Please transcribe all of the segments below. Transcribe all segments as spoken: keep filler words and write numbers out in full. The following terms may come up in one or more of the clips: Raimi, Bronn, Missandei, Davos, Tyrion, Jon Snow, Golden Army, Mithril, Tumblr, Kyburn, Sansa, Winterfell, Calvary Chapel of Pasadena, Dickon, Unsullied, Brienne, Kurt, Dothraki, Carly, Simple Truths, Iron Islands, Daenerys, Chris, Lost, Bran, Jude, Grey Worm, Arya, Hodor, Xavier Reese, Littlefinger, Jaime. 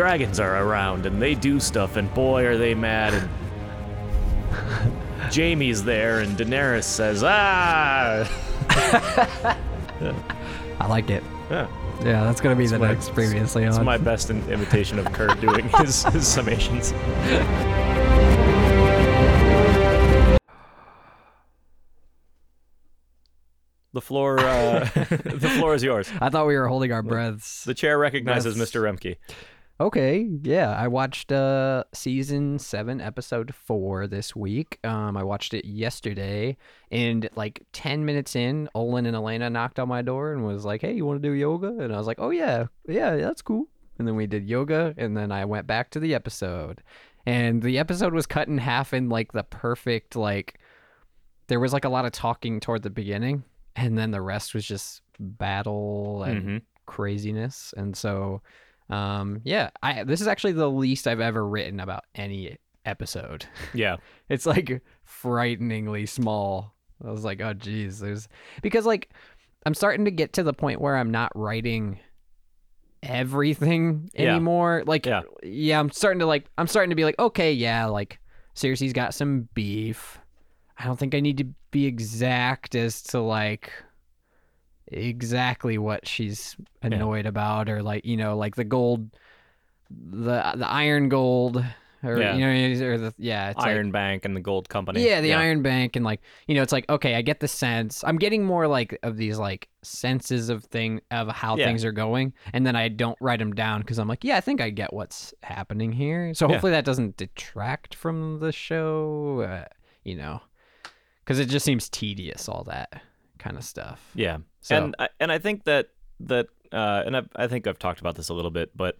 dragons are around and they do stuff, and boy are they mad. And Jaime's there, and Daenerys says, "Ah!" I liked it. Yeah, yeah, that's gonna be that's the my, next previously it's on. It's my best imitation of Kurt doing his, his summations. The floor, uh, the floor is yours. I thought we were holding our breaths. The chair recognizes breaths. Mister Remke. Okay, yeah, I watched uh, season seven, episode four this week. Um, I watched it yesterday, and like ten minutes in, Olin and Elena knocked on my door and was like, "Hey, you want to do yoga?" And I was like, "Oh yeah, yeah, that's cool." And then we did yoga, and then I went back to the episode, and the episode was cut in half in like the perfect like. There was like a lot of talking toward the beginning. And then the rest was just battle and mm-hmm. craziness. And so, um, yeah, I this is actually the least I've ever written about any episode. Yeah. It's like frighteningly small. I was like, oh, geez. There's... Because like I'm starting to get to the point where I'm not writing everything yeah. anymore. Like, yeah. yeah, I'm starting to like, I'm starting to be like, okay, yeah, like Cersei's got some beef. I don't think I need to be exact as to like exactly what she's annoyed yeah. about, or like, you know, like the gold, the the iron gold, or yeah. you know, or the yeah it's Iron like, Bank and the gold company. Yeah, the yeah. Iron Bank, and like, you know, it's like, okay, I get the sense. I'm getting more like of these like senses of thing of how yeah. things are going, and then I don't write them down because I'm like, yeah, I think I get what's happening here. So hopefully yeah. that doesn't detract from the show, uh, you know. Because it just seems tedious, all that kind of stuff. Yeah, so. and I, and I think that that uh, and I, I think I've talked about this a little bit, but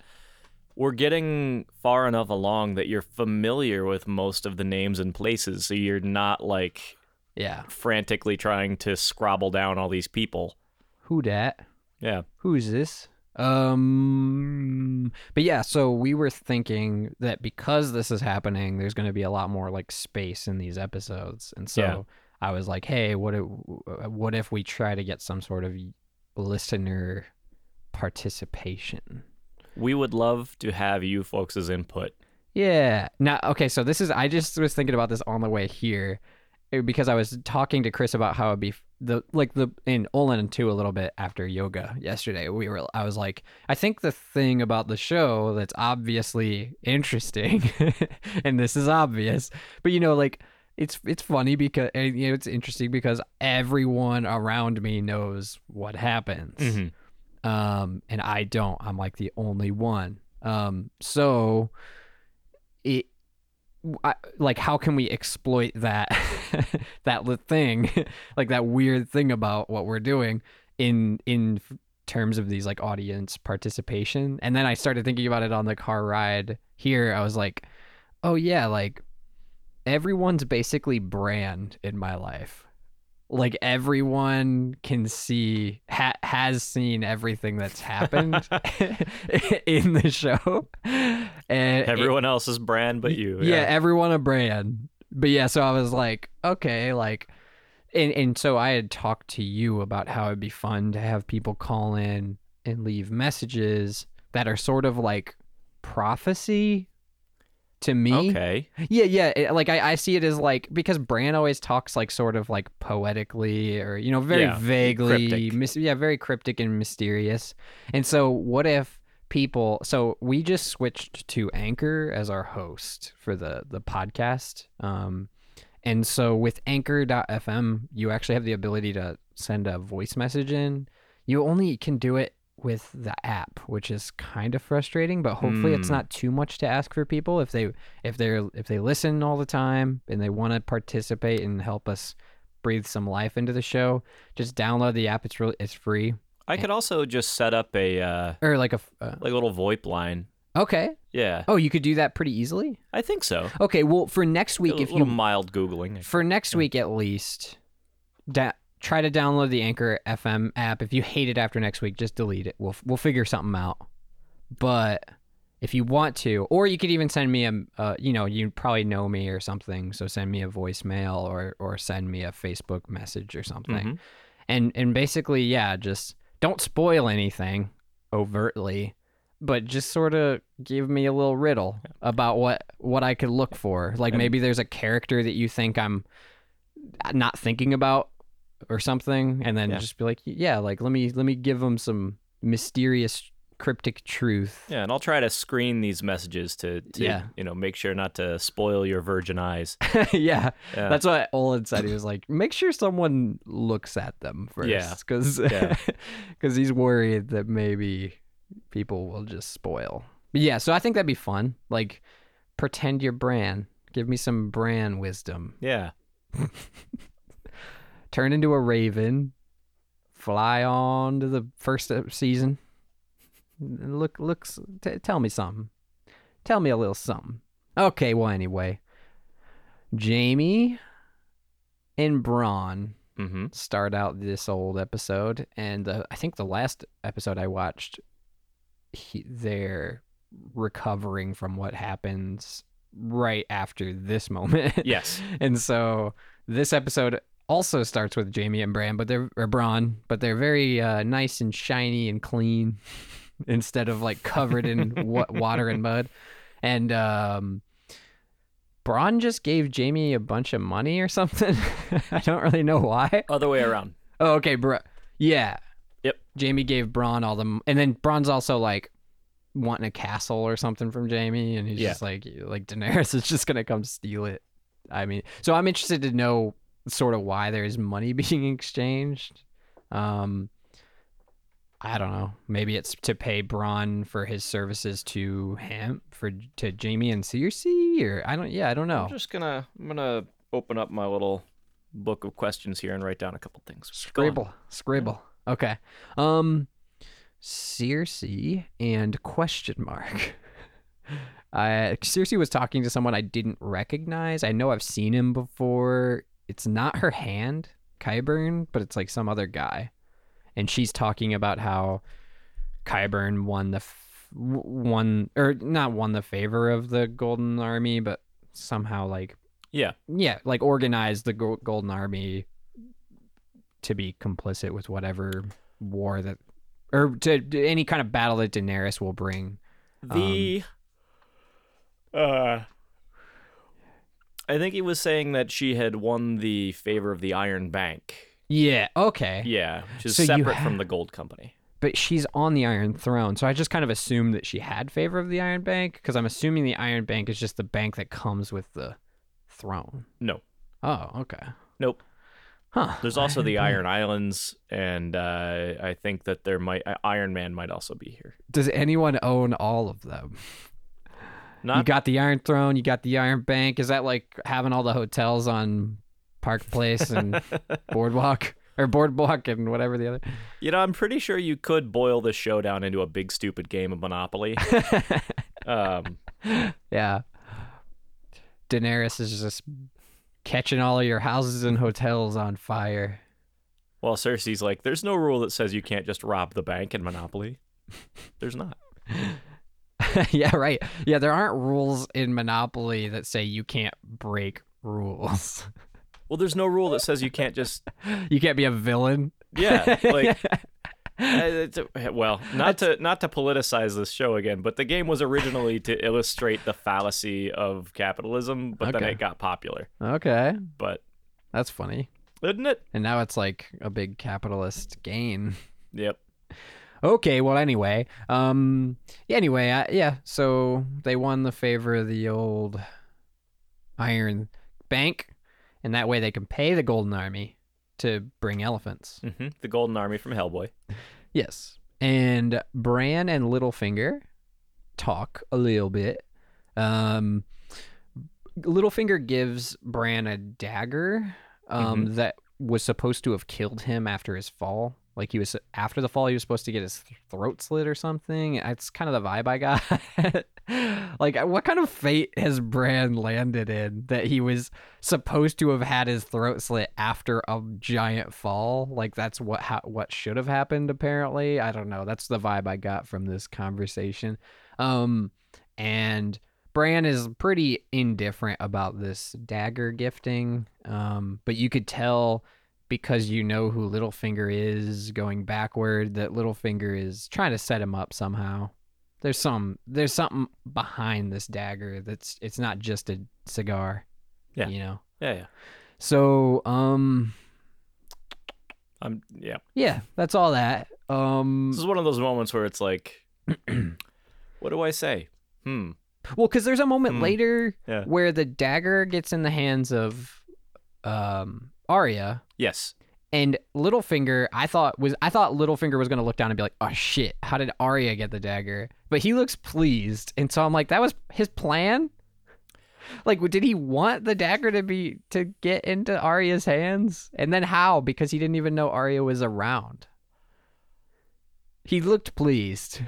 we're getting far enough along that you're familiar with most of the names and places, so you're not like yeah frantically trying to scrabble down all these people. Who dat? Yeah. Who's this? Um. But yeah, so we were thinking that because this is happening, there's going to be a lot more like space in these episodes, and so. Yeah. I was like, hey, what if, what if we try to get some sort of listener participation? We would love to have you folks' input. Yeah. Now, okay, so this is, I just was thinking about this on the way here because I was talking to Chris about how it'd be, the like, the in Olin too a little bit after yoga yesterday. We were, I was like, I think the thing about the show that's obviously interesting, and this is obvious, but you know, like, It's it's funny because, and, you know, it's interesting because everyone around me knows what happens, mm-hmm. um, and I don't. I'm like the only one. Um, so, it I, like how can we exploit that that thing, like that weird thing about what we're doing in in terms of these like audience participation? And then I started thinking about it on the car ride here. I was like, oh yeah, like. Everyone's basically Bran in my life. Like everyone can see, ha- has seen everything that's happened in the show. And everyone it, else is Bran but you. Yeah, yeah, everyone a Bran. But yeah, so I was like, okay, like, and, and so I had talked to you about how it'd be fun to have people call in and leave messages that are sort of like prophecy. To me. Okay. Yeah, yeah. It, like, I, I see it as, like, because Bran always talks, like, sort of, like, poetically or, you know, very yeah, vaguely. Mis- yeah, very cryptic and mysterious. And so what if people... So we just switched to Anchor as our host for the, the podcast. Um, and so with anchor dot f m, you actually have the ability to send a voice message in. You only can do it with the app, which is kind of frustrating, but hopefully mm. it's not too much to ask for people if they if they're if they listen all the time and they want to participate and help us breathe some life into the show. Just download the app. It's really it's free. I and, could also just set up a uh, or like a uh, like a little VoIP line. Okay. Yeah. Oh, you could do that pretty easily? I think so. Okay, well, for next week a, if a little you mild Googling. For next yeah. week at least. Da- Try to download the Anchor F M app. If you hate it after next week, just delete it. We'll we'll figure something out. But if you want to, or you could even send me a, uh, you know, you probably know me or something, so send me a voicemail or or send me a Facebook message or something. Mm-hmm. And and basically, yeah, just don't spoil anything overtly. but just sort of give me a little riddle about what, what I could look for. Like, maybe there's a character that you think I'm not thinking about or something, and then yeah. just be like, yeah, like let me let me give them some mysterious cryptic truth. Yeah, and I'll try to screen these messages to, to yeah. you know, make sure not to spoil your virgin eyes. yeah. yeah. That's what Olin said. He was like, make sure someone looks at them first, because yeah. yeah. he's worried that maybe people will just spoil. But yeah, so I think that'd be fun. Like, pretend you're Bran. Give me some Bran wisdom. Yeah. Turn into a raven. Fly on to the first season. Look, looks. T- tell me something. Tell me a little something. Okay, well, anyway. Jaime and Bronn mm-hmm. start out this old episode. And uh, I think the last episode I watched, he, they're recovering from what happens right after this moment. Yes. And so this episode also starts with Jaime and Bran, but they're or Bronn, but they're very uh, nice and shiny and clean, instead of like covered in wa- water and mud. And um, Bronn just gave Jaime a bunch of money or something. I don't really know why. Other way around. Oh, okay, bro. Yeah. Yep. Jaime gave Bronn all the, m- and then Bronn's also like wanting a castle or something from Jaime, and he's yeah. just like, like Daenerys is just gonna come steal it. I mean, so I'm interested to know sort of why there's money being exchanged. Um, I don't know. Maybe it's to pay Bronn for his services to him, for to Jaime and Cersei, or I don't. Yeah, I don't know. I'm just gonna. I'm gonna open up my little book of questions here and write down a couple things. Scribble, scribble. Yeah. Okay. Um, Cersei and question mark. uh, Cersei was talking to someone I didn't recognize. I know I've seen him before. It's not her hand, Kyburn, but it's like some other guy. And she's talking about how Kyburn won the f- won or not won the favor of the Golden Army, but somehow like yeah. Yeah, like organized the go- Golden Army to be complicit with whatever war that or to, to any kind of battle that Daenerys will bring. The um, uh I think he was saying that she had won the favor of the Iron Bank. Yeah, okay. Yeah, which is so separate ha- from the gold company. But she's on the Iron Throne, so I just kind of assumed that she had favor of the Iron Bank, because I'm assuming the Iron Bank is just the bank that comes with the throne. No. Oh, okay. Nope. Huh. There's also the Iron Islands, and uh, I think that there might uh, Iron Man might also be here. Does anyone own all of them? Not... You got the Iron Throne, you got the Iron Bank. Is that like having all the hotels on Park Place and Boardwalk? Or Boardwalk and whatever the other? You know, I'm pretty sure you could boil this show down into a big stupid game of Monopoly. um, yeah. Daenerys is just catching all of your houses and hotels on fire. Well, Cersei's like, there's no rule that says you can't just rob the bank in Monopoly. There's not. Yeah, right. Yeah, there aren't rules in Monopoly that say you can't break rules. Well, there's no rule that says you can't just... You can't be a villain. Yeah, like... Well, not to not to politicize this show again, but the game was originally to illustrate the fallacy of capitalism, but okay. Then it got popular. Okay. But... That's funny. Isn't it? And now it's like a big capitalist game. Yep. Okay, well, anyway, um, anyway, I, yeah, so they won the favor of the old Iron Bank, and that way they can pay the Golden Army to bring elephants. Mm-hmm. The Golden Army from Hellboy. Yes, and Bran and Littlefinger talk a little bit. Um, Littlefinger gives Bran a dagger um, mm-hmm. that was supposed to have killed him after his fall. Like he was after the fall, he was supposed to get his throat slit or something. That's kind of the vibe I got. Like, what kind of fate has Bran landed in that he was supposed to have had his throat slit after a giant fall? Like, that's what ha- what should have happened. Apparently, I don't know. That's the vibe I got from this conversation. Um, and Bran is pretty indifferent about this dagger gifting. Um, but you could tell, because you know who Littlefinger is going backward, that Littlefinger is trying to set him up somehow. There's some there's something behind this dagger that's it's not just a cigar. Yeah. You know. Yeah, yeah. So, um I'm yeah. Yeah, that's all that. Um This is one of those moments where it's like what do I say? Hmm. Well, cuz there's a moment hmm. later yeah. where the dagger gets in the hands of um Arya. Yes. And Littlefinger, I thought was I thought Littlefinger was gonna look down and be like, "Oh shit, how did Arya get the dagger?" But he looks pleased, and so I'm like, "That was his plan." Like, did he want the dagger to be to get into Arya's hands? And then how? Because he didn't even know Arya was around. He looked pleased,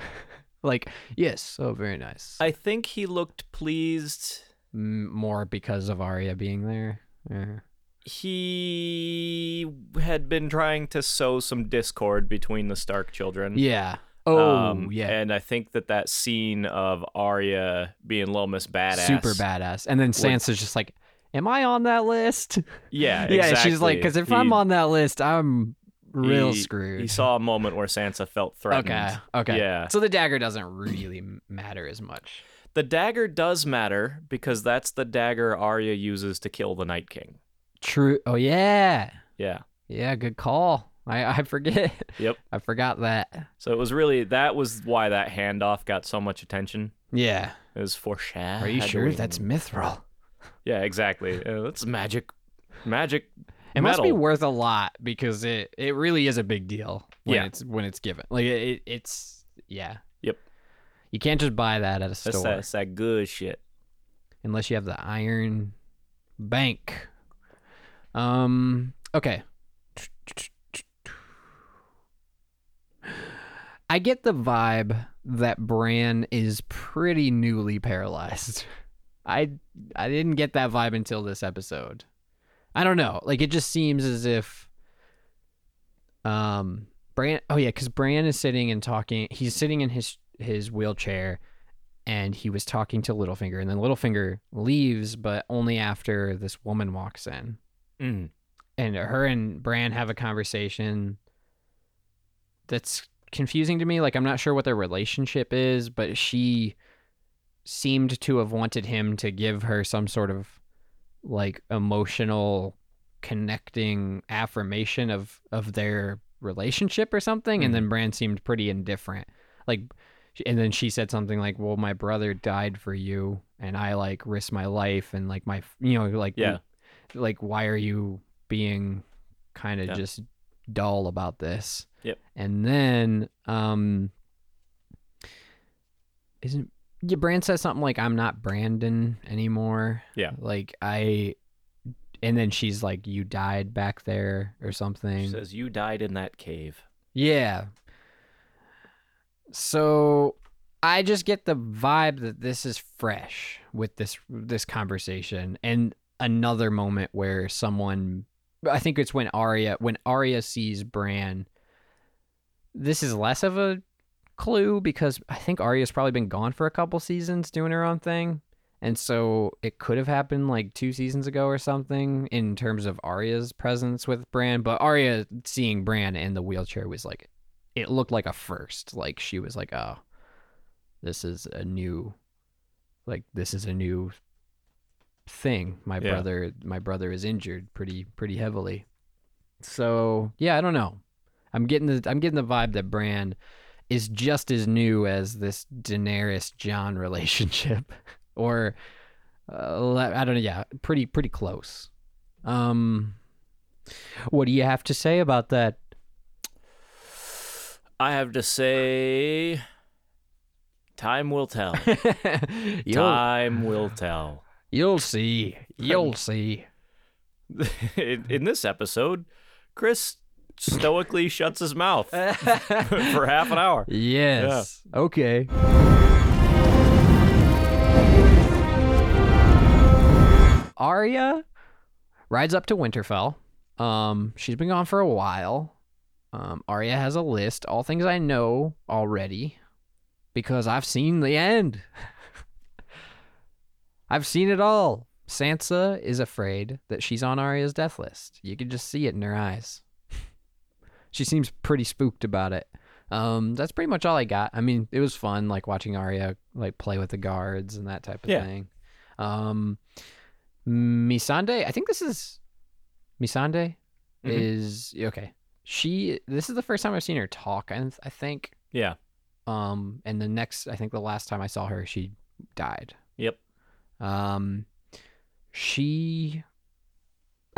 like, yes, oh, very nice. I think he looked pleased more because of Arya being there. Yeah. He had been trying to sow some discord between the Stark children. Yeah. Oh, um, yeah. And I think that that scene of Arya being Little Miss Badass. Super badass. And then Sansa's was, just like, am I on that list? Yeah, exactly. Yeah, she's like, because if he, I'm on that list, I'm real he, screwed. He saw a moment where Sansa felt threatened. Okay, okay. Yeah. So the dagger doesn't really matter as much. The dagger does matter because that's the dagger Arya uses to kill the Night King. True. Oh, yeah. Yeah. Yeah, good call. I, I forget. Yep. I forgot that. So it was really, that was why that handoff got so much attention. Yeah. It was foreshadowing. Are you sure that's mithril? Yeah, exactly. Uh, that's magic. Magic It metal. Must be worth a lot because it, it really is a big deal when yeah. it's when it's given. Like, it, it's, yeah. Yep. You can't just buy that at a store. That's that, that's that good shit. Unless you have the Iron Bank. Um, okay. I get the vibe that Bran is pretty newly paralyzed. I I didn't get that vibe until this episode. I don't know. Like, it just seems as if um Bran oh yeah, cuz Bran is sitting and talking. He's sitting in his his wheelchair and he was talking to Littlefinger, and then Littlefinger leaves, but only after this woman walks in. Mm. And her and Bran have a conversation that's confusing to me. Like, I'm not sure what their relationship is, but she seemed to have wanted him to give her some sort of, like, emotional connecting affirmation of, of their relationship or something. Mm. And then Bran seemed pretty indifferent. Like, and then she said something like, well, my brother died for you, and I, like, risked my life, and, like, my, you know, like... yeah. Like, why are you being kind of yeah. just dull about this? Yep. And then, um, isn't yeah, Bran says something like, I'm not Brandon anymore. Yeah. Like, I, and then she's like, you died back there or something. She says, you died in that cave. Yeah. So I just get the vibe that this is fresh with this, this conversation. And another moment where someone, I think it's when Arya, when Arya sees Bran, this is less of a clue because I think Arya's probably been gone for a couple seasons doing her own thing. And so it could have happened like two seasons ago or something in terms of Arya's presence with Bran. But Arya seeing Bran in the wheelchair was like, it looked like a first. Like, she was like, oh, this is a new, like, this is a new thing. My yeah. brother, my brother is injured pretty, pretty heavily. So yeah, I don't know. I'm getting the, I'm getting the vibe that Bran is just as new as this Daenerys Jon relationship, or uh, I don't know. Yeah, pretty, pretty close. Um, what do you have to say about that? I have to say, time will tell. Time will tell. You'll see. You'll see. In, in this episode, Chris stoically shuts his mouth for half an hour. Yes. Yeah. Okay. Arya rides up to Winterfell. Um, she's been gone for a while. Um, Arya has a list. All things I know already because I've seen the end. I've seen it all. Sansa is afraid that she's on Arya's death list. You can just see it in her eyes. She seems pretty spooked about it. Um, that's pretty much all I got. I mean, it was fun, like watching Arya like play with the guards and that type of yeah. thing. Um, Missandei, I think this is Missandei mm-hmm. is okay. She, this is the first time I've seen her talk. I, I think. Yeah. Um, and the next, I think the last time I saw her, she died. Yep. Um, she,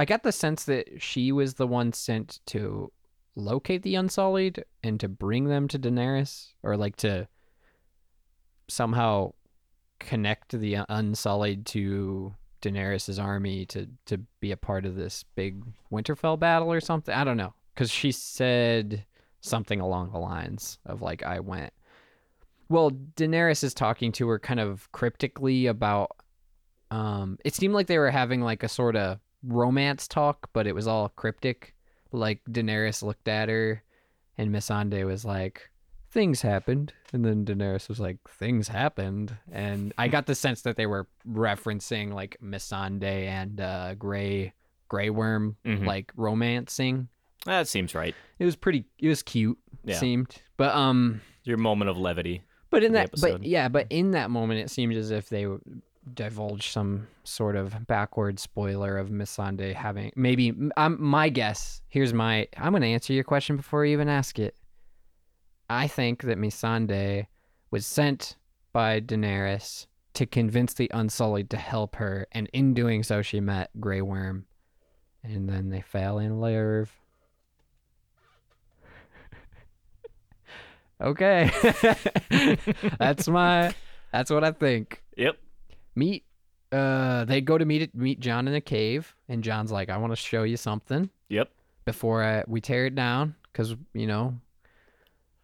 I got the sense that she was the one sent to locate the Unsullied and to bring them to Daenerys, or like to somehow connect the Unsullied to Daenerys's army to, to be a part of this big Winterfell battle or something. I don't know. Because she said something along the lines of like, I went. Well, Daenerys is talking to her kind of cryptically about, um, it seemed like they were having like a sort of romance talk, but it was all cryptic. Like Daenerys looked at her and Missandei was like, things happened. And then Daenerys was like, things happened. And I got the sense that they were referencing like Missandei and uh, Grey, Grey Worm, mm-hmm. like romancing. That seems right. It was pretty. It was cute. Yeah. Seemed, but um, your moment of levity. But in that, but yeah, but in that moment, it seemed as if they divulged some sort of backward spoiler of Missandei having maybe. Um, my guess. Here's my. I'm gonna answer your question before you even ask it. I think that Missandei was sent by Daenerys to convince the Unsullied to help her, and in doing so, she met Grey Worm, and then they fell in love. Okay. That's my that's what I think. Yep. Meet uh they go to meet meet John in a cave, and John's like, I want to show you something. Yep. Before I, we tear it down, cuz you know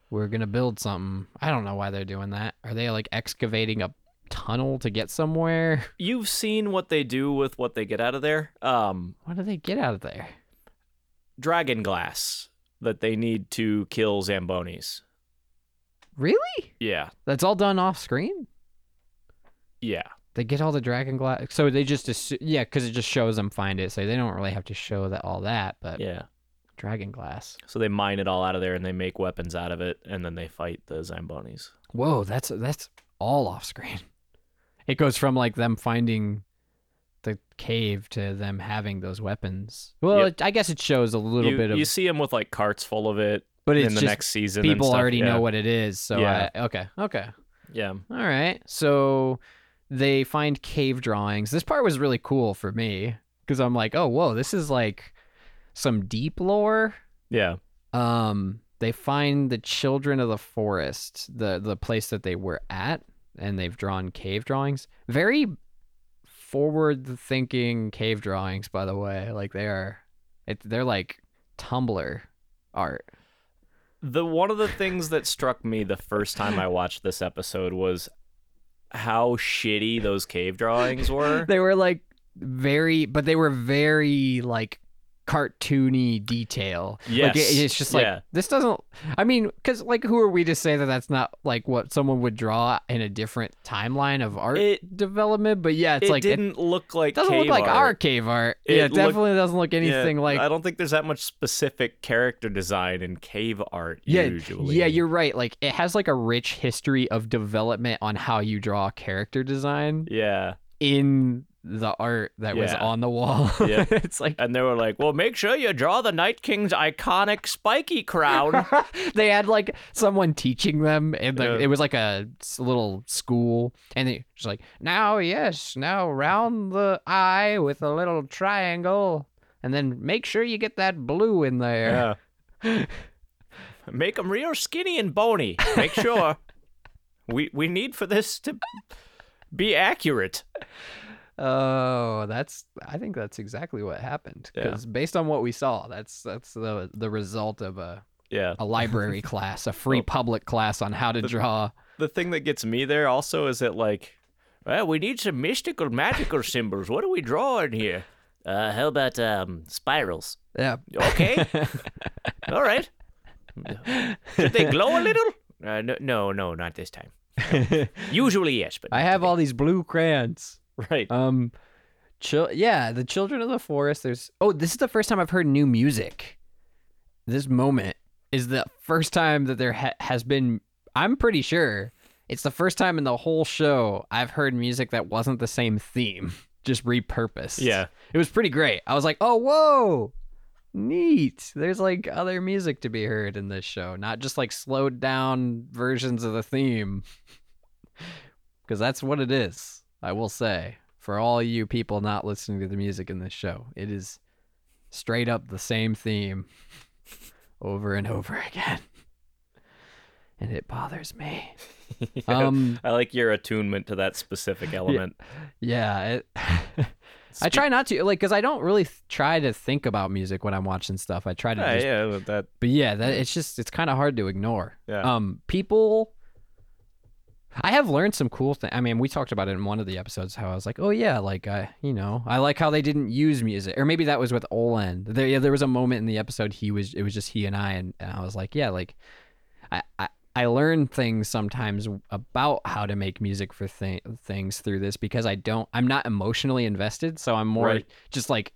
we're going to build something. I don't know why they're doing that. Are they like excavating a tunnel to get somewhere? You've seen what they do with what they get out of there. Um what do they get out of there? Dragonglass that they need to kill Zambonis. Really? Yeah. That's all done off screen? Yeah. They get all the Dragonglass. So they just, assu- yeah, because it just shows them find it. So they don't really have to show that all that, but yeah. Dragonglass. So they mine it all out of there and they make weapons out of it, and then they fight the Zambonis. Whoa, that's that's all off screen. It goes from like them finding the cave to them having those weapons. Well, yep. it, I guess it shows a little you, bit of. You see them with like carts full of it. But it's in the just next season people and stuff. Already yeah. know what it is. So yeah. I, okay, okay, yeah, all right. So they find cave drawings. This part was really cool for me because I'm like, oh, whoa, this is like some deep lore. Yeah. Um, they find the Children of the Forest, the the place that they were at, and they've drawn cave drawings. Very forward-thinking cave drawings, by the way. Like they are, it, they're like Tumblr art. The one of the things that struck me the first time I watched this episode was how shitty those cave drawings were. They were like very, but they were very like cartoony detail. Yes. Like it, it's just like, yeah. this doesn't, I mean, because like who are we to say that that's not like what someone would draw in a different timeline of art it, development? But yeah, it's it like. Didn't it didn't look like doesn't cave look like art. Our cave art. It yeah, it definitely looked, doesn't look anything yeah, like. I don't think there's that much specific character design in cave art yeah, usually. Yeah, you're right. Like it has like a rich history of development on how you draw character design. Yeah. In the art that yeah. was on the wall. Yeah. It's like, and they were like, well, make sure you draw the Night King's iconic spiky crown. They had like someone teaching them, and like, yeah. it was like a little school, and they just like, now yes, now round the eye with a little triangle, and then make sure you get that blue in there. Yeah. Make them real skinny and bony. Make sure we we need for this to be accurate. Oh, that's, I think that's exactly what happened. Because yeah. based on what we saw, that's that's the the result of a yeah. a library class, a free public class on how to the, draw. The thing that gets me there also is that like, well, we need some mystical, magical symbols. What do we draw in here? Uh, how about um spirals? Yeah. Okay. All right. Should they glow a little? Uh, no, no, no, not this time. No. Usually, yes. But I have today. All these blue crayons. Right. Um, chil- yeah, the Children of the Forest. There's oh, this is the first time I've heard new music. This moment is the first time that there ha- has been, I'm pretty sure, it's the first time in the whole show I've heard music that wasn't the same theme, just repurposed. Yeah. It was pretty great. I was like, oh, whoa, neat. There's like other music to be heard in this show, not just like slowed down versions of the theme. Because that's what it is, I will say. For all you people not listening to the music in this show, it is straight up the same theme over and over again. And it bothers me. Yeah, um, I like your attunement to that specific element. Yeah. It, I try not to, like, because I don't really th- try to think about music when I'm watching stuff. I try to yeah, just... Yeah, that... But yeah, that, it's just, it's kind of hard to ignore. Yeah. Um, people... I have learned some cool things. I mean, we talked about it in one of the episodes, how I was like, oh, yeah, like, I, you know, I like how they didn't use music. Or maybe that was with Olin. There, yeah, there was a moment in the episode he was, it was just he and I, and, and I was like, yeah, like, I, I, I learn things sometimes about how to make music for th- things through this, because I don't, I'm not emotionally invested, so I'm more right. just, like,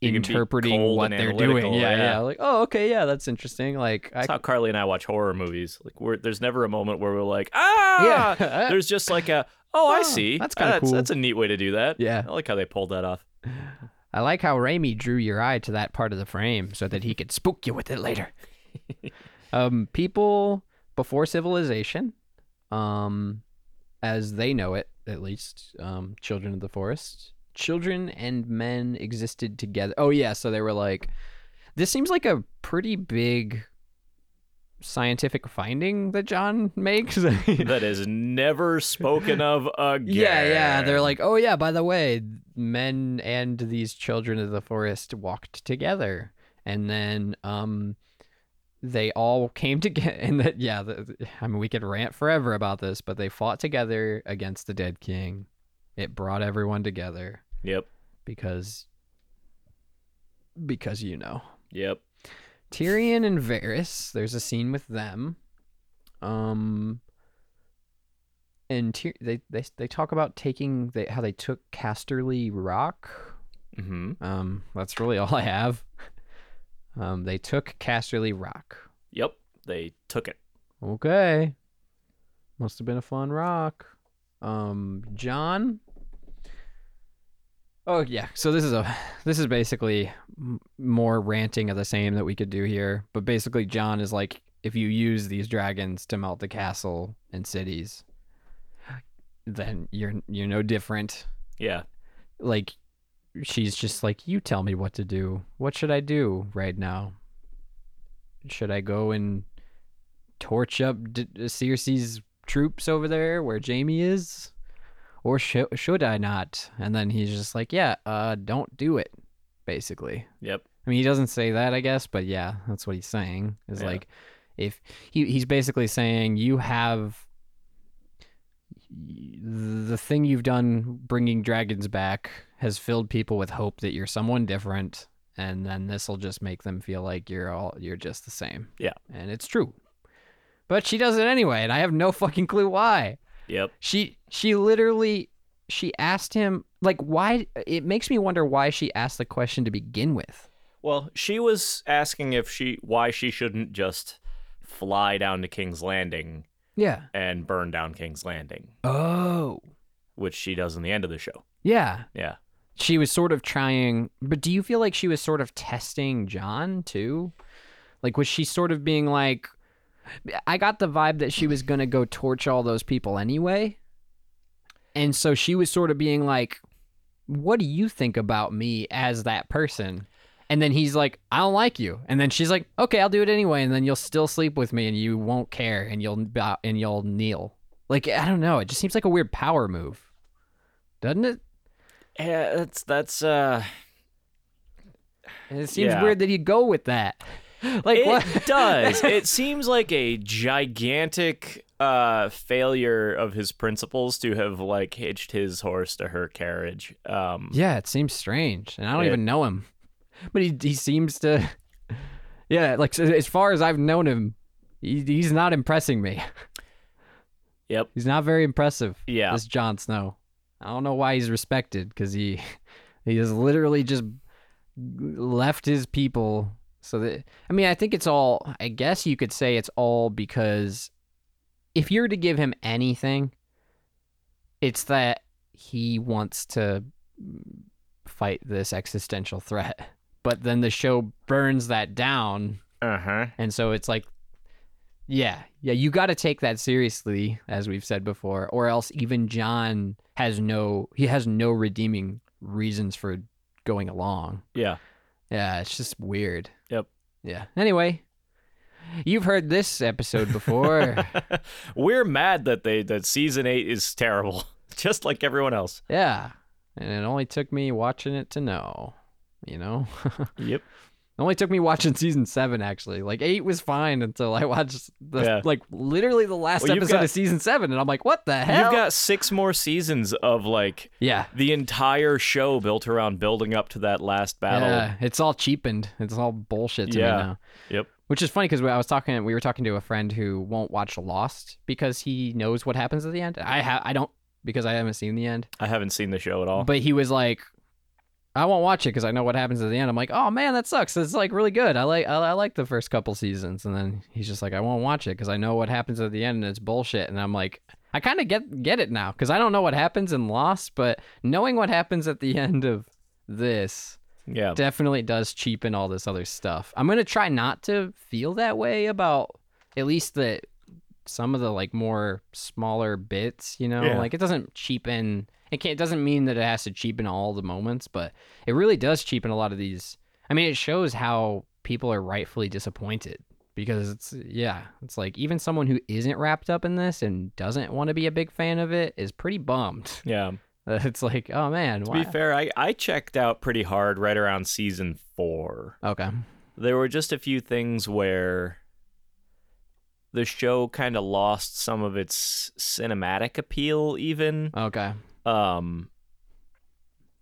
you interpreting what they're doing. Yeah, yeah, yeah. Like, oh, okay, yeah, that's interesting. Like, that's I... how Carly and I watch horror movies. Like, we're, there's never a moment where we're like, ah, yeah. There's just like a, oh, oh I see. That's kind of uh, cool. That's, that's a neat way to do that. Yeah, I like how they pulled that off. I like how Raimi drew your eye to that part of the frame so that he could spook you with it later. um, people before civilization, um, as they know it, at least, um, Children of the Forest. Children and men existed together. Oh, yeah. So they were like, this seems like a pretty big scientific finding that John makes. That is never spoken of again. Yeah, yeah. They're like, oh, yeah, by the way, men and these children of the forest walked together. And then um, they all came together. And that, yeah, the, I mean, we could rant forever about this, but they fought together against the dead king. It brought everyone together. Yep. Because, because you know. Yep. Tyrion and Varys, there's a scene with them. Um. And Tyr- they, they they talk about taking, they, how they took Casterly Rock. Mm-hmm. Um, that's really all I have. Um, they took Casterly Rock. Yep, they took it. Okay. Must have been a fun rock. Um, John... Oh, yeah. So this is a this is basically more ranting of the same that we could do here. But basically, John is like, if you use these dragons to melt the castle and cities, then you're you're no different. Yeah. Like, she's just like, you tell me what to do. What should I do right now? Should I go and torch up D- Cersei's troops over there where Jaime is? Or sh- should I not? And then he's just like, yeah, uh, don't do it, basically. Yep. I mean, he doesn't say that, I guess, but yeah, that's what he's saying. Is yeah. like, if he he's basically saying you have the thing you've done, bringing dragons back, has filled people with hope that you're someone different, and then this will just make them feel like you're all you're just the same. Yeah. And it's true. But she does it anyway, and I have no fucking clue why. Yep. She she literally she asked him, like, why. It makes me wonder why she asked the question to begin with. Well, she was asking if she why she shouldn't just fly down to King's Landing. Yeah. And burn down King's Landing. Oh. Which she does in the end of the show. Yeah. Yeah. She was sort of trying, but do you feel like she was sort of testing John too? Like, was she sort of being like, I got the vibe that she was going to go torch all those people anyway. And so she was sort of being like, what do you think about me as that person? And then he's like, I don't like you. And then she's like, okay, I'll do it anyway. And then you'll still sleep with me and you won't care and you'll bow and you'll kneel. Like, I don't know. It just seems like a weird power move. Doesn't it? Yeah, that's, that's, uh, it seems yeah. weird that he'd go with that. Like, it what? does. It seems like a gigantic uh, failure of his principles to have, like, hitched his horse to her carriage. Um, yeah, it seems strange, and I don't it, even know him. But he he seems to, yeah, like, as far as I've known him, he, he's not impressing me. Yep. He's not very impressive, yeah. This Jon Snow. I don't know why he's respected, because he, he has literally just left his people So that, I mean, I think it's all, I guess you could say it's all because if you're to give him anything, it's that he wants to fight this existential threat. But then the show burns that down. Uh-huh. And so it's like, yeah, yeah, you got to take that seriously, as we've said before, or else even John has no, he has no redeeming reasons for going along. Yeah. Yeah, it's just weird. Yep. Yeah. Anyway, you've heard this episode before. We're mad that they that season eight is terrible, just like everyone else. Yeah. And it only took me watching it to know, you know? Yep. It only took me watching season seven, actually. Like, eight was fine until I watched, the, yeah. like, literally the last well, episode got, of season seven, and I'm like, what the hell? You've got six more seasons of, like, yeah. the entire show built around building up to that last battle. Yeah, it's all cheapened. It's all bullshit to yeah. me now. Yep. Which is funny, because I was talking, we were talking to a friend who won't watch Lost because he knows what happens at the end. I ha- I don't, because I haven't seen the end. I haven't seen the show at all. But he was like, I won't watch it because I know what happens at the end. I'm like, oh man, that sucks. It's like really good. I like, I, I like the first couple seasons, and then he's just like, I won't watch it because I know what happens at the end, and it's bullshit. And I'm like, I kind of get get it now because I don't know what happens in Lost, but knowing what happens at the end of this, yeah, definitely does cheapen all this other stuff. I'm gonna try not to feel that way about at least the some of the like more smaller bits. You know, yeah. like it doesn't cheapen. It, can't, it doesn't mean that it has to cheapen all the moments, but it really does cheapen a lot of these. I mean, it shows how people are rightfully disappointed because it's, yeah, it's like even someone who isn't wrapped up in this and doesn't want to be a big fan of it is pretty bummed. Yeah. It's like, oh man. To why? be fair, I, I checked out pretty hard right around season four. Okay. There were just a few things where the show kind of lost some of its cinematic appeal even. Okay. Um,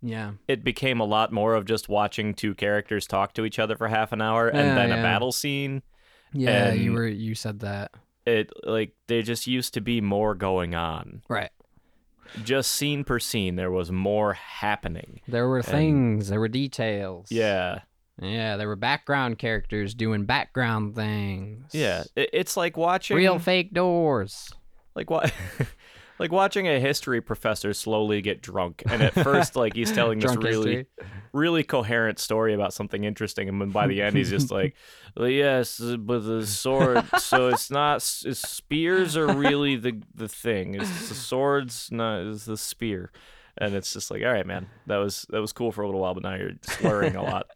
yeah, it became a lot more of just watching two characters talk to each other for half an hour and yeah, then yeah. a battle scene. Yeah, and you were you said that it like there just used to be more going on. Right. Just scene per scene, there was more happening. There were and, things. There were details. Yeah. Yeah, there were background characters doing background things. Yeah, it, it's like watching real fake doors. Like what? Like watching a history professor slowly get drunk, and at first, like he's telling this really, history. really coherent story about something interesting, and then by the end, he's just like, well, "Yes, but the sword. So it's not it's spears are really the the thing. It's the swords, not it's the spear." And it's just like, "All right, man, that was that was cool for a little while, but now you're slurring a lot."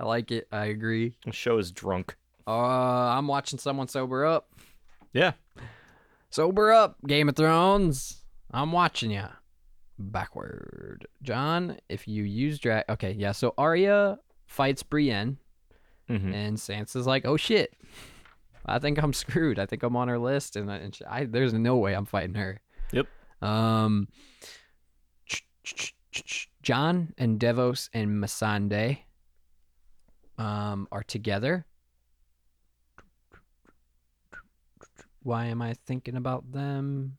I like it. I agree. The show is drunk. Uh, I'm watching someone sober up. Yeah. Sober up, Game of Thrones. I'm watching ya. Backward. John, if you use drag... Okay, yeah, so Arya fights Brienne, mm-hmm. and Sansa's like, oh, shit. I think I'm screwed. I think I'm on her list, and, I, and she, I, there's no way I'm fighting her. Yep. Um, John and Devos and Missandei um, are together. Why am I thinking about them?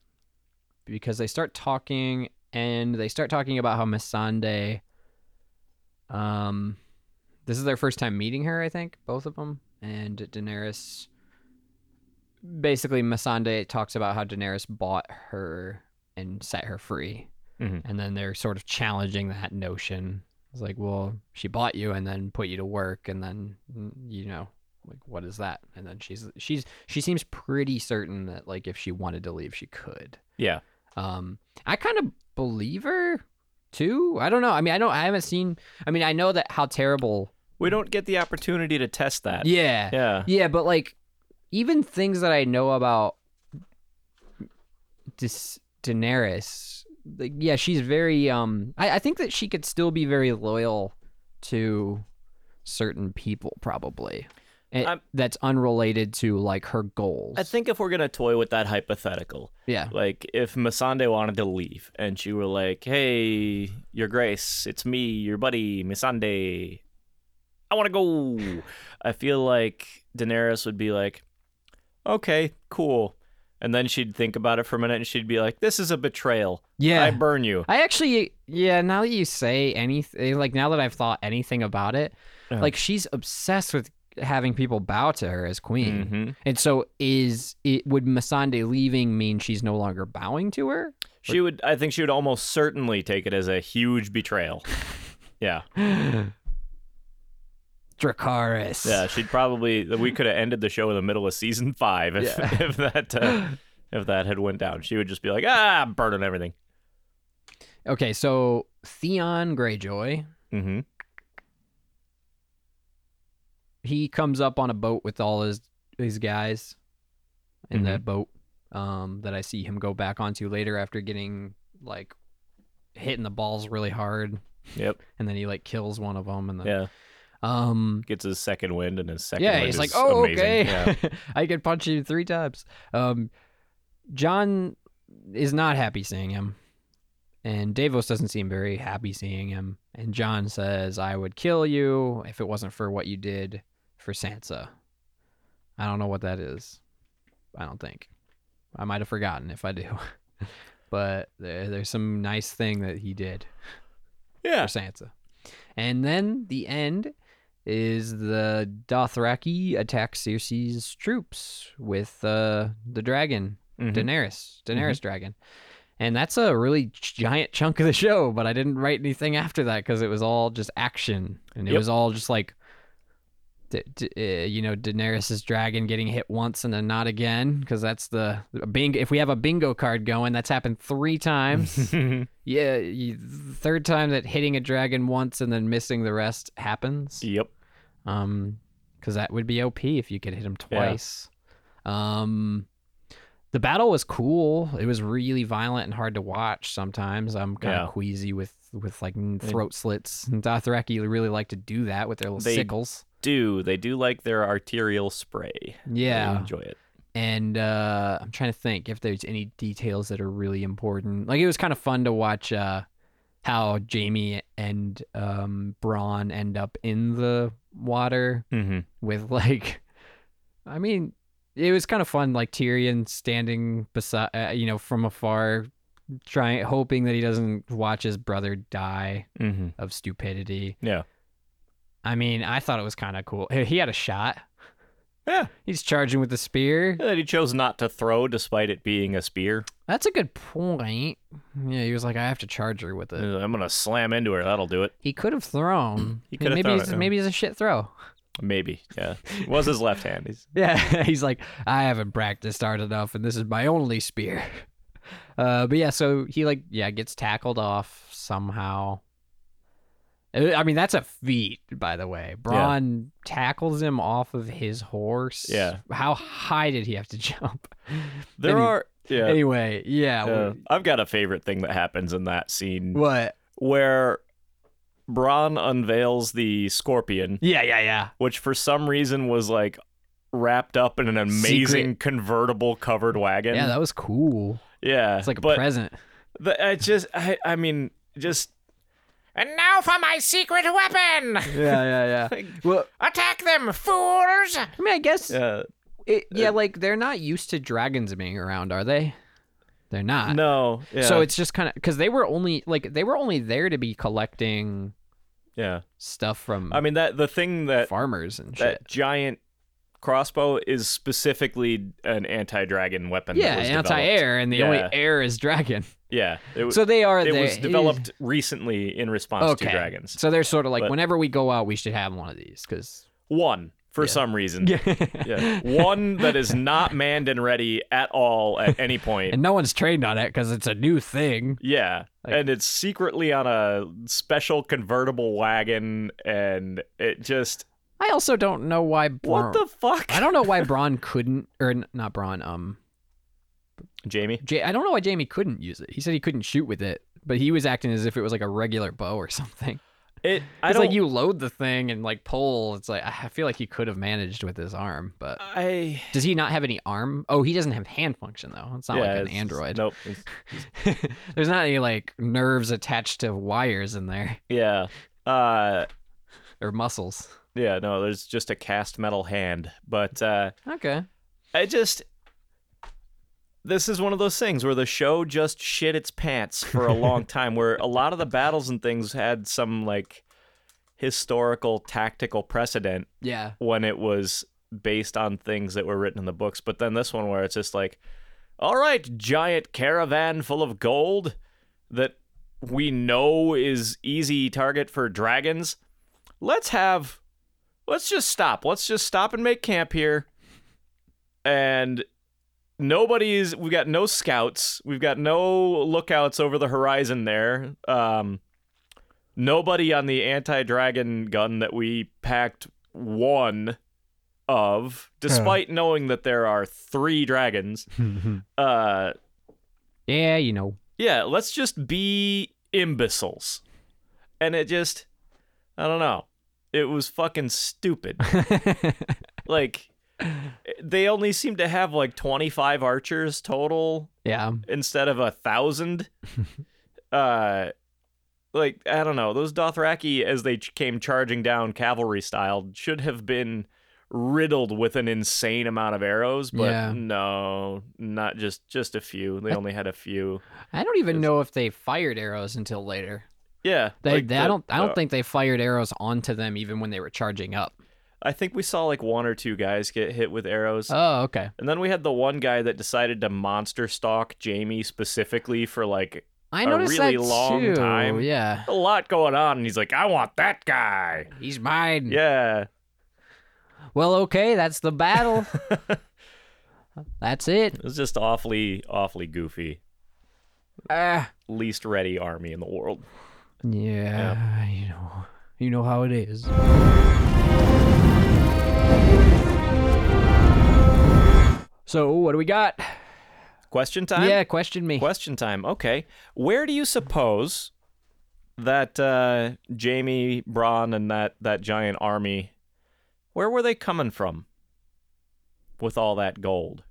Because they start talking, and they start talking about how Missandei, um, this is their first time meeting her, I think, both of them. And Daenerys, basically Missandei talks about how Daenerys bought her and set her free. Mm-hmm. And then they're sort of challenging that notion. It's like, well, she bought you and then put you to work, and then, you know. Like, what is that? And then she's she's she seems pretty certain that like if she wanted to leave, she could. Yeah. Um, I kind of believe her too. I don't know. I mean, I don't. I haven't seen. I mean, I know that how terrible. We don't get the opportunity to test that. Yeah. Yeah. Yeah, but like, even things that I know about this Daenerys, like, yeah, she's very. Um, I, I think that she could still be very loyal to certain people, probably. It, that's unrelated to, like, her goals. I think if we're going to toy with that hypothetical, yeah, like, if Missandei wanted to leave, and she were like, hey, Your Grace, it's me, your buddy, Missandei, I want to go. I feel like Daenerys would be like, okay, cool. And then she'd think about it for a minute, and she'd be like, this is a betrayal. Yeah. I burn you. I actually, yeah, now that you say anything, like, now that I've thought anything about it, uh-huh. like, she's obsessed with having people bow to her as queen. Mm-hmm. And so is it would Missandei leaving mean she's no longer bowing to her? She or- would I think she would almost certainly take it as a huge betrayal. Yeah. Dracarys. Yeah, she'd probably we could have ended the show in the middle of season five if yeah. if that uh, if that had went down. She would just be like, ah, I'm burning everything. Okay, so Theon Greyjoy. Mm-hmm. He comes up on a boat with all his, his guys in mm-hmm. that boat um, that I see him go back onto later after getting, like, hitting the balls really hard. Yep. And then he, like, kills one of them. And then, yeah. Um, Gets his second wind, and his second yeah, wind he's is like, oh, amazing. Okay. Yeah. I can punch you three times. Um, Jon is not happy seeing him. And Davos doesn't seem very happy seeing him. And Jon says, I would kill you if it wasn't for what you did for Sansa. I don't know what that is. I don't think. I might have forgotten if I do. But there, there's some nice thing that he did yeah. for Sansa. And then the end is the Dothraki attack Cersei's troops with uh, the dragon, mm-hmm. Daenerys. Daenerys mm-hmm. dragon. And that's a really giant chunk of the show, but I didn't write anything after that because it was all just action. And it yep. was all just like, D- d- uh, you know, Daenerys' dragon getting hit once and then not again, because that's the bingo. If we have a bingo card going, that's happened three times. yeah, you, third time that hitting a dragon once and then missing the rest happens. Yep. Um, because that would be O P if you could hit him twice. Yeah. Um, the battle was cool. It was really violent and hard to watch. Sometimes I'm kind yeah. of queasy with with like throat slits. And Dothraki really like to do that with their little they, sickles. do they do like their arterial spray yeah I enjoy it and uh I'm trying to think if there's any details that are really important. Like, it was kind of fun to watch uh how Jaime and um Bronn end up in the water mm-hmm. with like I mean it was kind of fun, like Tyrion standing beside uh, you know from afar trying hoping that he doesn't watch his brother die mm-hmm. of stupidity. yeah I mean, I thought it was kind of cool. He had a shot. Yeah. He's charging with the spear. That he chose not to throw despite it being a spear. That's a good point. Yeah, he was like, I have to charge her with it. I'm going to slam into her. That'll do it. He could have thrown. He could have thrown he's, it. Maybe he's a shit throw. Maybe, yeah. It was his left hand. He's... yeah, he's like, I haven't practiced hard enough, and this is my only spear. Uh, but yeah, so he like, yeah, gets tackled off somehow. I mean, that's a feat, by the way. Bronn yeah. tackles him off of his horse. Yeah. How high did he have to jump? There Any- are... Yeah. Anyway, yeah. Uh, we- I've got a favorite thing that happens in that scene. What? Where Bronn unveils the scorpion. Yeah, yeah, yeah. Which for some reason was like wrapped up in an amazing Secret. convertible covered wagon. Yeah, that was cool. Yeah. It's like a present. The, I just... I, I mean, just... And now for my secret weapon! Yeah, yeah, yeah. like, well, attack them, fools! I mean, I guess... Uh, it, yeah, uh, like, they're not used to dragons being around, are they? They're not. No. Yeah. So it's just kind of... Because they were only... Like, they were only there to be collecting... Yeah. Stuff from... I mean, that the thing that... Farmers and shit. That giant crossbow is specifically an anti-dragon weapon. Yeah, anti-air, and the yeah. only air is dragon. Yeah. It was, so they are... It they, was developed it, recently in response okay. to dragons. So they're sort of like, but, whenever we go out, we should have one of these, because... One, for yeah. some reason. Yeah. yeah. One that is not manned and ready at all at any point. And no one's trained on it, because it's a new thing. Yeah. Like, and it's secretly on a special convertible wagon, and it just... I also don't know why Bronn... What the fuck? I don't know why Bronn couldn't... Or not Bronn, um... Jaime? J- I don't know why Jaime couldn't use it. He said he couldn't shoot with it, but he was acting as if it was like a regular bow or something. It, I it's don't, like you load the thing and like pull. It's like, I feel like he could have managed with his arm, but I, does he not have any arm? Oh, he doesn't have hand function though. It's not yeah, like an Android. Nope. It's, it's... There's not any like nerves attached to wires in there. Yeah. Uh, or muscles. Yeah, no, there's just a cast metal hand, but, uh, okay. I just, This is one of those things where the show just shit its pants for a long time, where a lot of the battles and things had some, like, historical tactical precedent yeah. when it was based on things that were written in the books. But then this one where it's just like, all right, giant caravan full of gold that we know is easy target for dragons. Let's have, let's just stop. Let's just stop and make camp here. And nobody's, we've got no scouts. We've got no lookouts over the horizon there. Um, nobody on the anti-dragon gun that we packed one of, despite huh. knowing that there are three dragons. uh, yeah, you know. Yeah, let's just be imbeciles. And it just, I don't know. It was fucking stupid. Like, they only seem to have like twenty-five archers total. Yeah. Instead of a thousand. uh, like, I don't know. Those Dothraki, as they came charging down cavalry style, should have been riddled with an insane amount of arrows, but yeah. no, not just just a few. They only had a few. I don't even There's... know if they fired arrows until later. Yeah, they. Like they the, I don't. I don't uh, think they fired arrows onto them even when they were charging up. I think we saw like one or two guys get hit with arrows. Oh, okay. And then we had the one guy that decided to monster stalk Jaime specifically for like I a really long too. time. Yeah, a lot going on, and he's like, "I want that guy. He's mine." Yeah. Well, okay, that's the battle. That's it. It was just awfully, awfully goofy. Ah. Least ready army in the world. Yeah, yeah, you know. You know how it is. So, what do we got? Question time? Yeah, question me. Question time, okay. Where do you suppose that uh, Jaime, Bronn, and that, that giant army... where were they coming from with all that gold?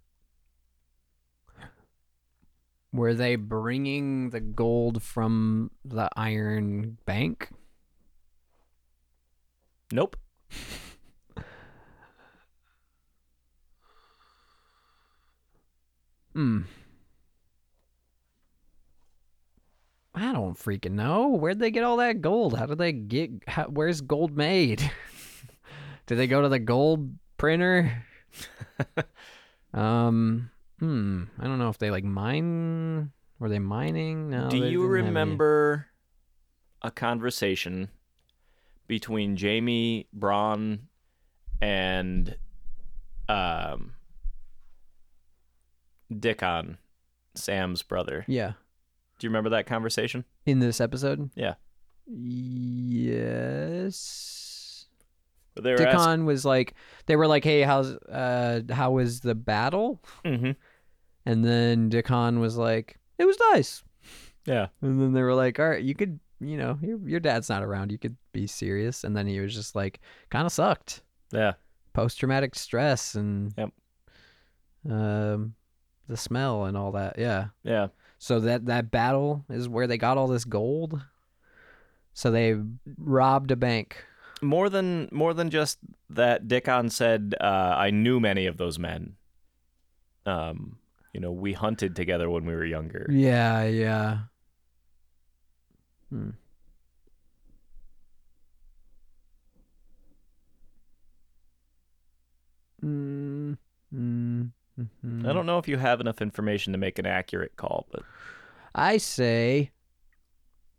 Were they bringing the gold from the Iron Bank? Nope. Hmm. I don't freaking know. Where'd they get all that gold? How did they get... How, where's gold made? Did they go to the gold printer? um, hmm. I don't know if they like mine. Were they mining? No. Do you remember a conversation between Jaime, Bronn, and um, Dickon, Sam's brother? Yeah. Do you remember that conversation in this episode? Yeah. Yes. Dickon asking... was like, they were like, hey, how's uh, how was the battle? Mm-hmm. And then Dickon was like, it was nice. Yeah. And then they were like, all right, you could, you know, your your dad's not around, you could be serious. And then he was just like, kind of sucked. Yeah. Post traumatic stress and yep. um, the smell and all that. Yeah. Yeah. So that that battle is where they got all this gold. So they robbed a bank. More than more than just that, Dickon said, uh, I knew many of those men. Um, you know, we hunted together when we were younger. Yeah, yeah. Hmm. Mm, mm, mm-hmm. I don't know if you have enough information to make an accurate call, but... I say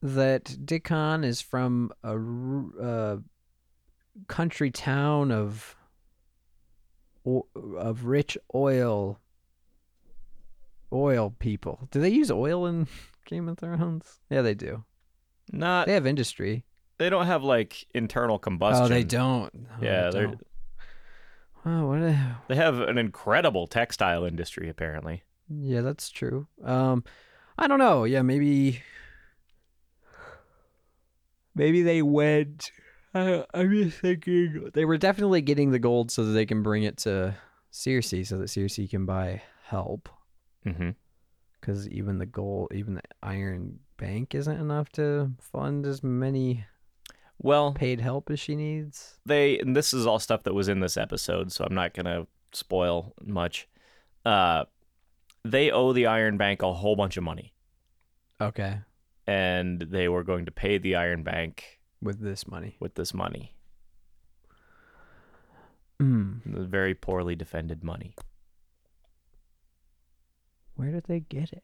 that Dickon is from a... Uh, country town of of rich oil oil people. Do they use oil in Game of Thrones? Yeah, they do. Not they have industry. They don't have like internal combustion. Oh, they don't. Oh, yeah, they don't. Oh, what they... they have an incredible textile industry apparently. Yeah, that's true. Um, I don't know. Yeah, maybe maybe they went. I, I'm just thinking they were definitely getting the gold so that they can bring it to Cersei, so that Cersei can buy help. Because mm-hmm. even the gold, even the Iron Bank isn't enough to fund as many well paid help as she needs. They and this is all stuff that was in this episode, so I'm not gonna spoil much. Uh, they owe the Iron Bank a whole bunch of money. Okay, and they were going to pay the Iron Bank. With this money. With this money. Mm. Very poorly defended money. Where did they get it?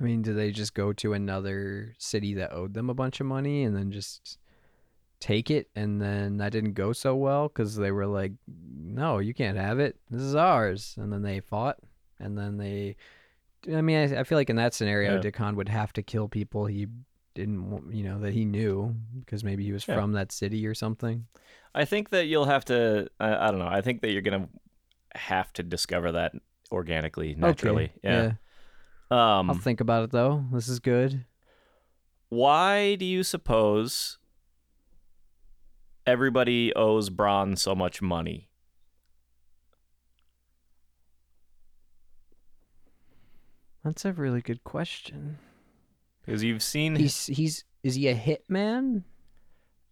I mean, did they just go to another city that owed them a bunch of money and then just take it? And then that didn't go so well because they were like, no, you can't have it. This is ours. And then they fought. And then they... I mean, I, I feel like in that scenario, yeah. Dickon would have to kill people he didn't, you know, that he knew because maybe he was yeah. from that city or something. I think that you'll have to... I, I don't know. I think that you're going to have to discover that organically, naturally. Okay. Yeah. yeah. Um, I'll think about it, though. This is good. Why do you suppose everybody owes Bronn so much money? That's a really good question. Because you've seen... He's, he's is he a hitman?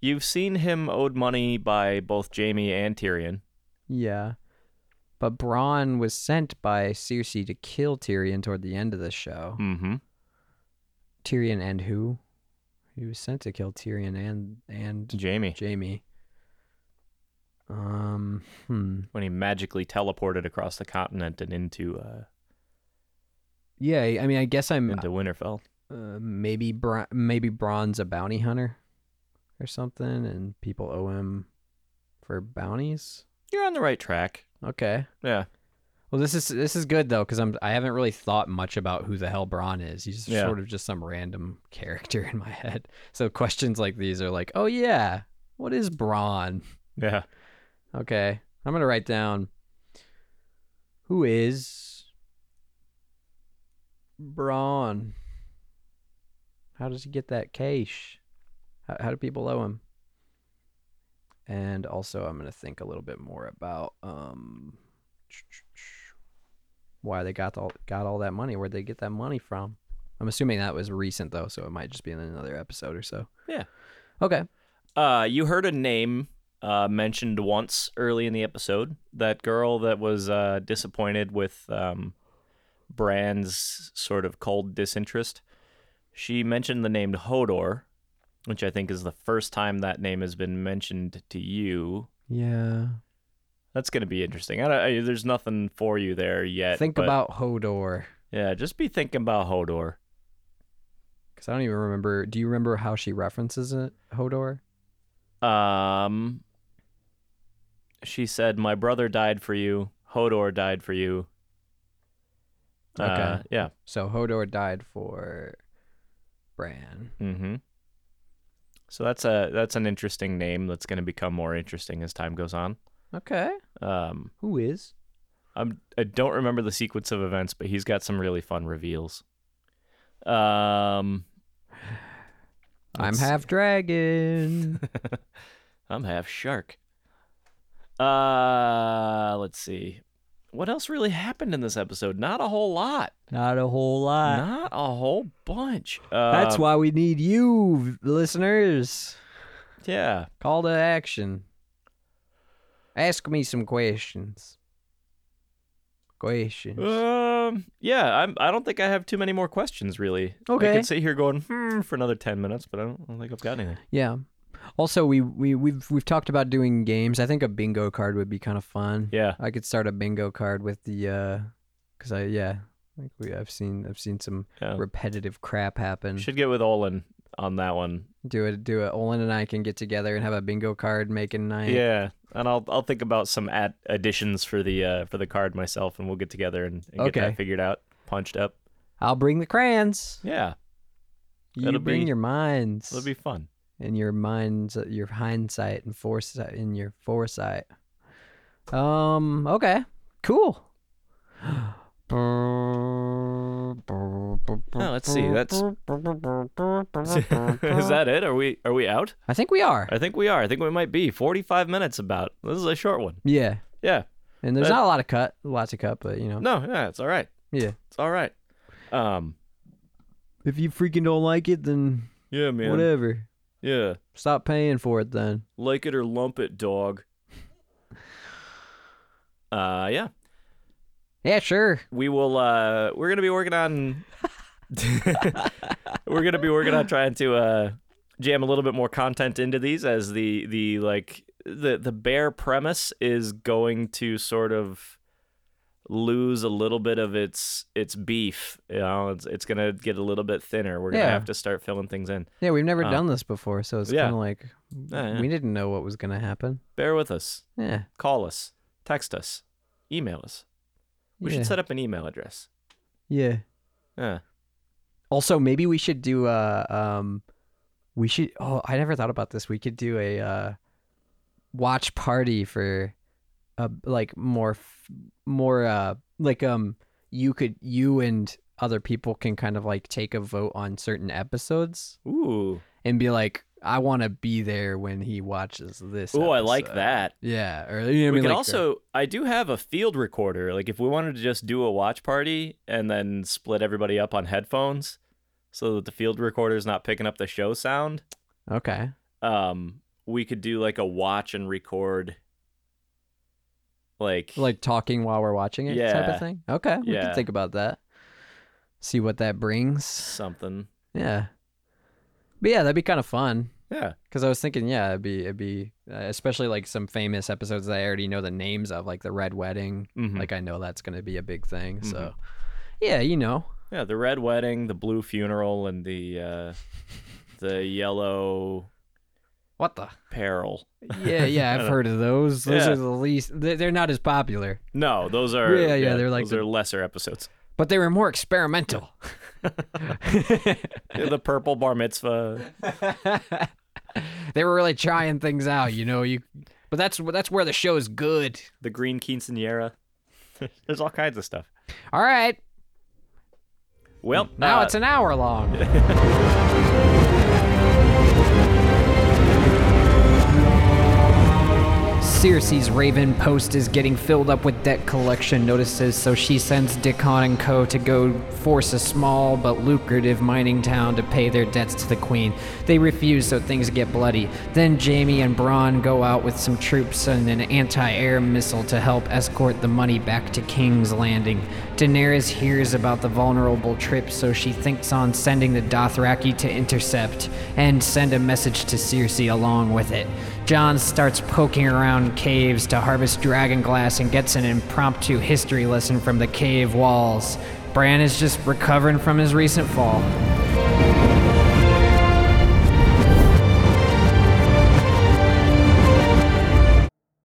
You've seen him owed money by both Jaime and Tyrion. Yeah. But Bronn was sent by Cersei to kill Tyrion toward the end of the show. Mm-hmm. Tyrion and who? He was sent to kill Tyrion and and Jaime. Jaime. Um. Hmm. When he magically teleported across the continent and into. Uh, yeah, I mean, I guess I'm into Winterfell. Uh, maybe Bron- maybe Bronn's a bounty hunter, or something, and people owe him for bounties. You're on the right track. Okay. Yeah. Well, this is this is good though, because I'm I haven't really thought much about who the hell Bronn is. He's yeah. sort of just some random character in my head. So questions like these are like, oh yeah, what is Bronn? Yeah. Okay, I'm gonna write down. Who is Bronn? How does he get that cash? How, how do people owe him? And also, I'm going to think a little bit more about um, why they got all, got all that money. Where'd they get that money from? I'm assuming that was recent, though, so it might just be in another episode or so. Yeah. Okay. Uh, you heard a name uh, mentioned once early in the episode. That girl that was uh, disappointed with um, Bran's sort of cold disinterest. She mentioned the name Hodor, which I think is the first time that name has been mentioned to you. Yeah. That's going to be interesting. I don't, I, there's nothing for you there yet. Think but, about Hodor. Yeah, just be thinking about Hodor. Because I don't even remember. Do you remember how she references it, Hodor? Um, she said, my brother died for you. Hodor died for you. Okay. Uh, yeah. So Hodor died for Bran. Mm-hmm. So that's a that's an interesting name that's going to become more interesting as time goes on. Okay. Um, Who is? I'm, I don't remember the sequence of events, but he's got some really fun reveals. Um, I'm half see. dragon. I'm half shark. Uh, let's see. What else really happened in this episode? Not a whole lot. Not a whole lot. Not a whole bunch. Uh, That's why we need you, listeners. Yeah. Call to action. Ask me some questions. Questions. Um. Yeah, I'm, I don't think I have too many more questions, really. Okay. I could sit here going, hmm, for another ten minutes, but I don't, I don't think I've got anything. Yeah. Also, we, we, we've we've talked about doing games. I think a bingo card would be kind of fun. Yeah. I could start a bingo card with the, uh, because I, yeah, like we I've seen I've seen some yeah. repetitive crap happen. Should get with Olin on that one. Do it, do it. Olin and I can get together and have a bingo card making night. Yeah, and I'll I'll think about some ad- additions for the uh, for the card myself, and we'll get together and, and okay. get that figured out, punched up. I'll bring the crayons. Yeah. You That'll bring be, your minds. It'll be fun. In your mind's, your hindsight and foresight, in your foresight. Um. Okay. Cool. Oh, let's see. That's is that it? Are we are we out? I think we are. I think we are. I think we might be forty-five minutes. About this is a short one. Yeah. Yeah. And there's that... not a lot of cut, lots of cut, but you know. No. Yeah. It's all right. Yeah. It's all right. Um. If you freaking don't like it, then yeah, man. Whatever. Yeah. Stop paying for it then. Like it or lump it, dog. uh yeah. Yeah, sure. We will uh we're gonna be working on We're gonna be working on trying to uh, jam a little bit more content into these, as the the like the the bare premise is going to sort of lose a little bit of its its beef. You know, it's it's gonna get a little bit thinner. We're gonna yeah. have to start filling things in. Yeah, we've never um, done this before, so it's yeah. kind of like yeah, yeah. we didn't know what was gonna happen. Bear with us. Yeah. Call us. Text us. Email us. We yeah. should set up an email address. Yeah. Yeah. Also, maybe we should do a. Um, we should. Oh, I never thought about this. We could do a uh, watch party for, a, like more, more uh, like um, you could you and other people can kind of like take a vote on certain episodes. Ooh. And be like, I want to be there when he watches this. Oh, I like that. Yeah. Or, you know, we I mean, can like, also, I do have a field recorder. Like if we wanted to just do a watch party and then split everybody up on headphones so that the field recorder is not picking up the show sound. Okay. Um, we could do like a watch and record. Like, like talking while we're watching it yeah. type of thing. Okay. We yeah. can think about that. See what that brings. Something. Yeah. But yeah, that'd be kind of fun. Yeah. Because I was thinking, yeah, it'd be, it'd be uh, especially like some famous episodes that I already know the names of, like the Red Wedding. Mm-hmm. Like I know that's going to be a big thing. Mm-hmm. So yeah, you know. Yeah, the Red Wedding, the Blue Funeral, and the uh, the Yellow... What the? Peril. Yeah, yeah, I've heard of those. Those yeah. are the least... They're not as popular. No, those are... Yeah, yeah, yeah they're like... Those the... are lesser episodes. But they were more experimental. The purple bar mitzvah. They were really trying things out, you know. You, but that's that's where the show's good. The green quinceanera. There's all kinds of stuff. All right. Well, now uh, it's an hour long. Cersei's Raven Post is getting filled up with debt collection notices, so she sends Dickon and co. to go force a small but lucrative mining town to pay their debts to the Queen. They refuse, so things get bloody. Then Jaime and Bronn go out with some troops and an anti-air missile to help escort the money back to King's Landing. Daenerys hears about the vulnerable trip, so she thinks on sending the Dothraki to intercept and send a message to Cersei along with it. Jon starts poking around caves to harvest dragonglass and gets an impromptu history lesson from the cave walls. Bran is just recovering from his recent fall.